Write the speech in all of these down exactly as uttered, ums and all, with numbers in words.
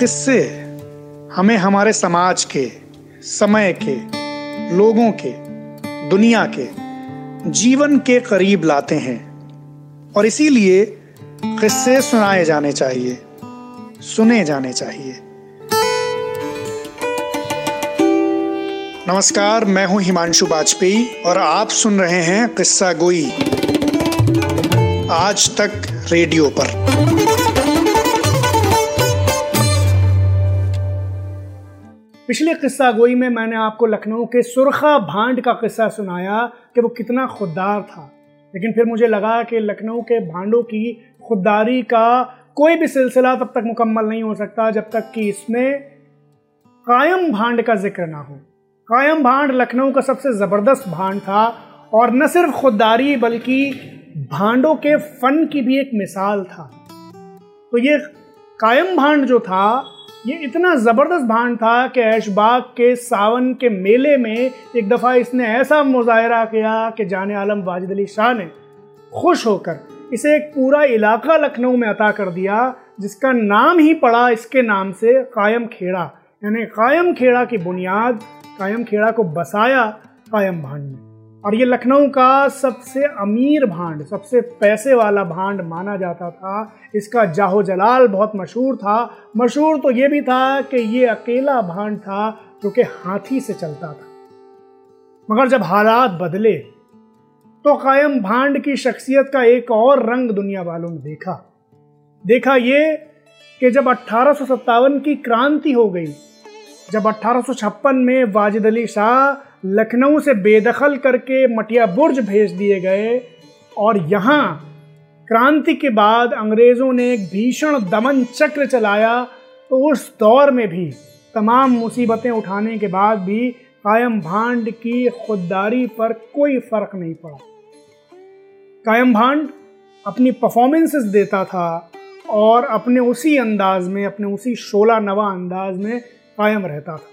किस्से हमें हमारे समाज के, समय के, लोगों के, दुनिया के, जीवन के करीब लाते हैं और इसीलिए किस्से सुनाए जाने चाहिए, सुने जाने चाहिए। नमस्कार, मैं हूं हिमांशु बाजपेयी और आप सुन रहे हैं क़िस्सागोई, आज तक रेडियो पर। पिछले क़िस्सागोई में मैंने आपको लखनऊ के सुरखा भांड का किस्सा सुनाया कि वो कितना खुददार था, लेकिन फिर मुझे लगा कि लखनऊ के भांडों की खुददारी का कोई भी सिलसिला तब तक मुकम्मल नहीं हो सकता जब तक कि इसमें क़ायम भांड का जिक्र ना हो। क़ायम भांड लखनऊ का सबसे ज़बरदस्त भांड था और न सिर्फ खुददारी बल्कि भांडों के फ़न की भी एक मिसाल था। तो ये क़ायम भांड जो था ये इतना ज़बरदस्त भांड था कि ऐशबाग के सावन के मेले में एक दफ़ा इसने ऐसा मुजाहरा किया कि जाने आलम वाजिद अली शाह ने खुश होकर इसे एक पूरा इलाका लखनऊ में अता कर दिया, जिसका नाम ही पड़ा इसके नाम से, क़ायम खेड़ा। यानी क़ायम खेड़ा की बुनियाद, क़ायम खेड़ा को बसाया क़ायम भांड ने। और ये लखनऊ का सबसे अमीर भांड, सबसे पैसे वाला भांड माना जाता था। इसका जाहो जलाल बहुत मशहूर था। मशहूर तो ये भी था कि ये अकेला भांड था जो कि हाथी से चलता था। मगर जब हालात बदले तो क़ायम भांड की शख्सियत का एक और रंग दुनिया वालों ने देखा। देखा ये कि जब अट्ठारह सौ सत्तावन की क्रांति हो गई, जब अट्ठारह सौ छप्पन में वाजिद अली शाह लखनऊ से बेदखल करके मटिया बुर्ज भेज दिए गए और यहाँ क्रांति के बाद अंग्रेज़ों ने एक भीषण दमन चक्र चलाया, तो उस दौर में भी तमाम मुसीबतें उठाने के बाद भी क़ायम भांड की खुददारी पर कोई फ़र्क नहीं पड़ा। क़ायम भांड अपनी परफॉर्मेंसेस देता था और अपने उसी अंदाज़ में, अपने उसी शोला नवा अंदाज़ में कायम रहता था।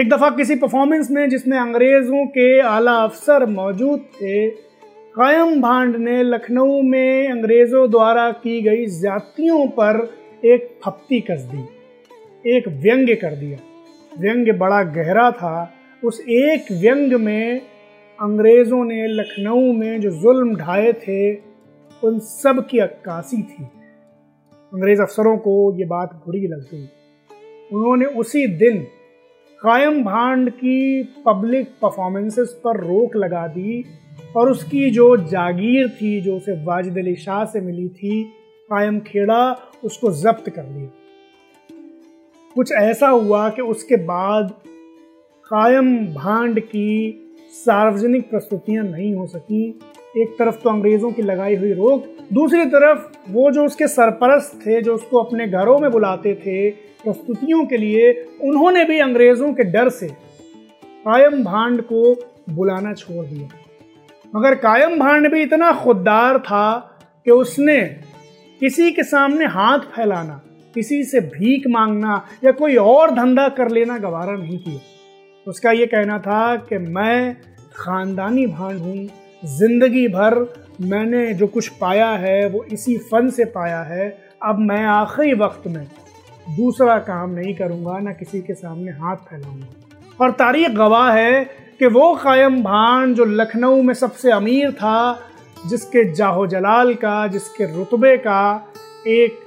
एक दफ़ा किसी परफॉर्मेंस में जिसमें अंग्रेज़ों के आला अफसर मौजूद थे, क़ायम भांड ने लखनऊ में अंग्रेज़ों द्वारा की गई ज़्यादतियों पर एक थप्पी कस दी, एक व्यंग्य कर दिया। व्यंग्य बड़ा गहरा था। उस एक व्यंग्य में अंग्रेज़ों ने लखनऊ में जो जुल्म ढाए थे उन सब की अक्कासी थी। अंग्रेज़ अफसरों को ये बात बुरी लग गई। उन्होंने उसी दिन क़ायम भांड की पब्लिक परफॉर्मेंसेस पर रोक लगा दी और उसकी जो जागीर थी जो उसे वाजिद अली शाह से मिली थी, क़ायम खेड़ा, उसको जब्त कर लिया। कुछ ऐसा हुआ कि उसके बाद क़ायम भांड की सार्वजनिक प्रस्तुतियां नहीं हो सकी। एक तरफ तो अंग्रेज़ों की लगाई हुई रोक, दूसरी तरफ वो जो उसके सरपरस्त थे, जो उसको अपने घरों में बुलाते थे प्रस्तुतियों के लिए, उन्होंने भी अंग्रेज़ों के डर से क़ायम भांड को बुलाना छोड़ दिया। मगर क़ायम भांड भी इतना खुददार था कि उसने किसी के सामने हाथ फैलाना, किसी से भीख मांगना या कोई और धंधा कर लेना गवारा नहीं किया। उसका ये कहना था कि मैं ख़ानदानी भांड हूँ, ज़िंदगी भर मैंने जो कुछ पाया है वो इसी फ़न से पाया है, अब मैं आखिरी वक्त में दूसरा काम नहीं करूँगा, ना किसी के सामने हाथ फैलाऊँगा। और तारीख़ गवाह है कि वो क़ायम भांड जो लखनऊ में सबसे अमीर था, जिसके जाहो जलाल का, जिसके रुतबे का एक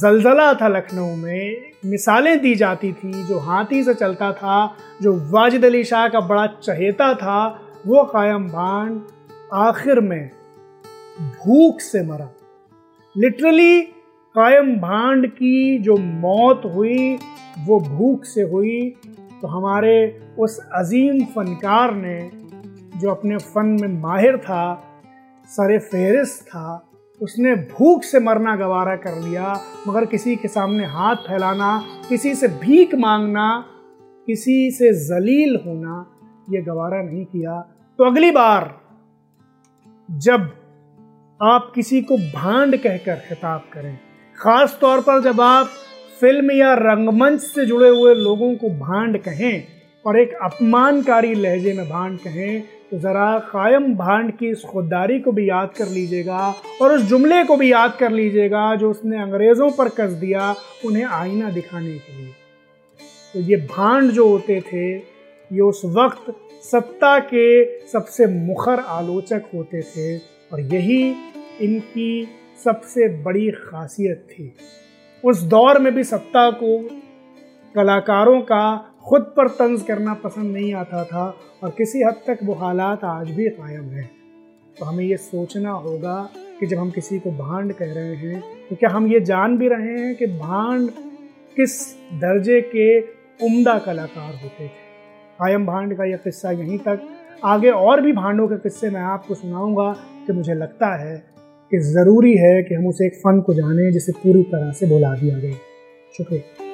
जलजला था लखनऊ में, मिसालें दी जाती थी, जो हाथी से चलता था, जो वाजिद अली शाह का बड़ा चहेता था, वो क़ायम भांड आखिर में भूख से मरा। लिटरली क़ायम भांड की जो मौत हुई वो भूख से हुई। तो हमारे उस अजीम फनकार ने, जो अपने फ़न में माहिर था, सरे फहरिस्त था, उसने भूख से मरना गवारा कर लिया, मगर किसी के सामने हाथ फैलाना, किसी से भीख मांगना, किसी से जलील होना, ये गवारा नहीं किया। तो अगली बार जब आप किसी को भांड कहकर खिताब करें, ख़ास तौर पर जब आप फिल्म या रंगमंच से जुड़े हुए लोगों को भांड कहें और एक अपमानकारी लहजे में भांड कहें, तो ज़रा क़ायम भांड की इस खुददारी को भी याद कर लीजिएगा और उस जुमले को भी याद कर लीजिएगा जो उसने अंग्रेज़ों पर कस दिया उन्हें आईना दिखाने के लिए। तो ये भांड जो होते थे ये उस वक्त सत्ता के सबसे मुखर आलोचक होते थे और यही इनकी सबसे बड़ी खासियत थी। उस दौर में भी सत्ता को, कलाकारों का खुद पर तंज करना पसंद नहीं आता था और किसी हद तक वो हालात आज भी कायम हैं। तो हमें ये सोचना होगा कि जब हम किसी को भांड कह रहे हैं तो क्या हम ये जान भी रहे हैं कि भांड किस दर्जे के उम्दा कलाकार होते थे। क़ायम भांड का यह किस्सा यहीं तक, आगे और भी भांडों के किस्से मैं आपको सुनाऊंगा कि मुझे लगता है कि ज़रूरी है कि हम उसे एक फ़न को जानें जिसे पूरी तरह से भुला दिया गया। शुक्रिया।